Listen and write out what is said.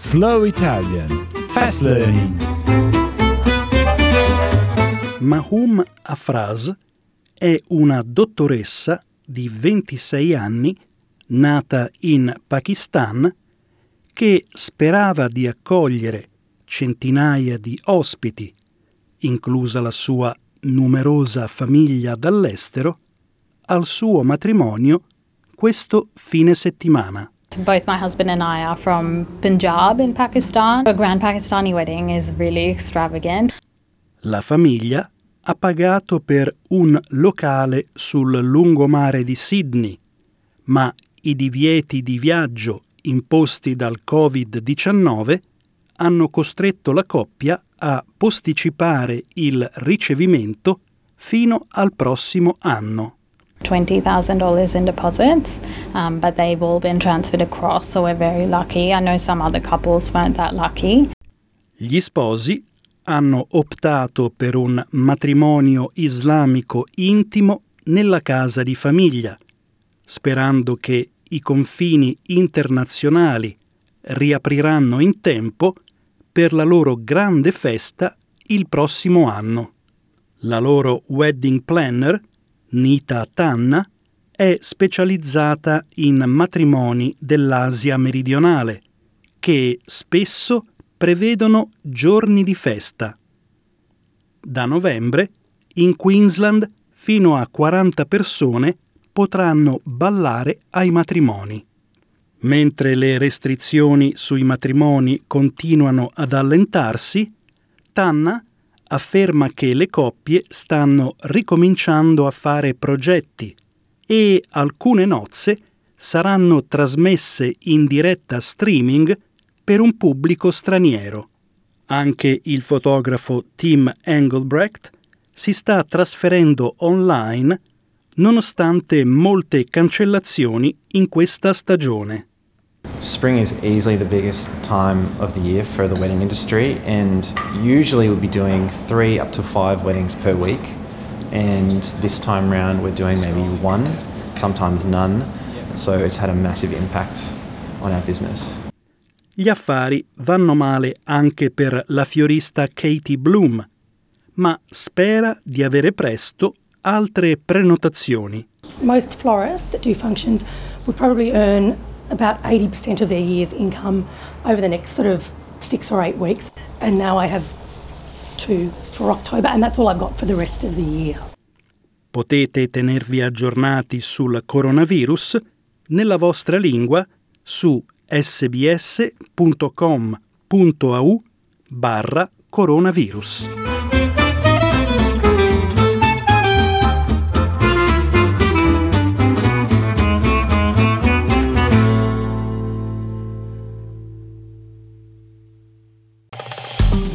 Slow Italian Fast Learning. Mahum Afraz è una dottoressa di 26 anni nata in Pakistan che sperava di accogliere centinaia di ospiti, inclusa la sua numerosa famiglia dall'estero, al suo matrimonio questo fine settimana. Both my husband and I are from Punjab in Pakistan. A grand Pakistani wedding is really extravagant. La famiglia ha pagato per un locale sul lungomare di Sydney, ma i divieti di viaggio imposti dal Covid-19 hanno costretto la coppia a posticipare il ricevimento fino al prossimo anno. $20,000 in deposits, but they've all been transferred across, so we're very lucky. I know some other couples weren't that lucky. Gli sposi hanno optato per un matrimonio islamico intimo nella casa di famiglia, sperando che i confini internazionali riapriranno in tempo per la loro grande festa il prossimo anno. La loro wedding planner, Nita Tanna, è specializzata in matrimoni dell'Asia meridionale, che spesso prevedono giorni di festa. Da novembre, in Queensland, fino a 40 persone potranno ballare ai matrimoni. Mentre le restrizioni sui matrimoni continuano ad allentarsi, Tanna afferma che le coppie stanno ricominciando a fare progetti e alcune nozze saranno trasmesse in diretta streaming per un pubblico straniero. Anche il fotografo Tim Engelbrecht si sta trasferendo online nonostante molte cancellazioni in questa stagione. Spring is easily the biggest time of the year for the wedding industry, and usually we'll be doing 3 up to 5 weddings per week, and this time round we're doing maybe 1, sometimes none, so it's had a massive impact on our business. Gli affari vanno male anche per la fiorista Katie Bloom, ma spera di avere presto altre prenotazioni. Most florists that do functions would probably earn about 80% of their year's income over the next sort of 6 or 8 weeks, and now I have 2 for October, and that's all I've got for the rest of the year. Potete tenervi aggiornati sul coronavirus nella vostra lingua su sbs.com.au/coronavirus.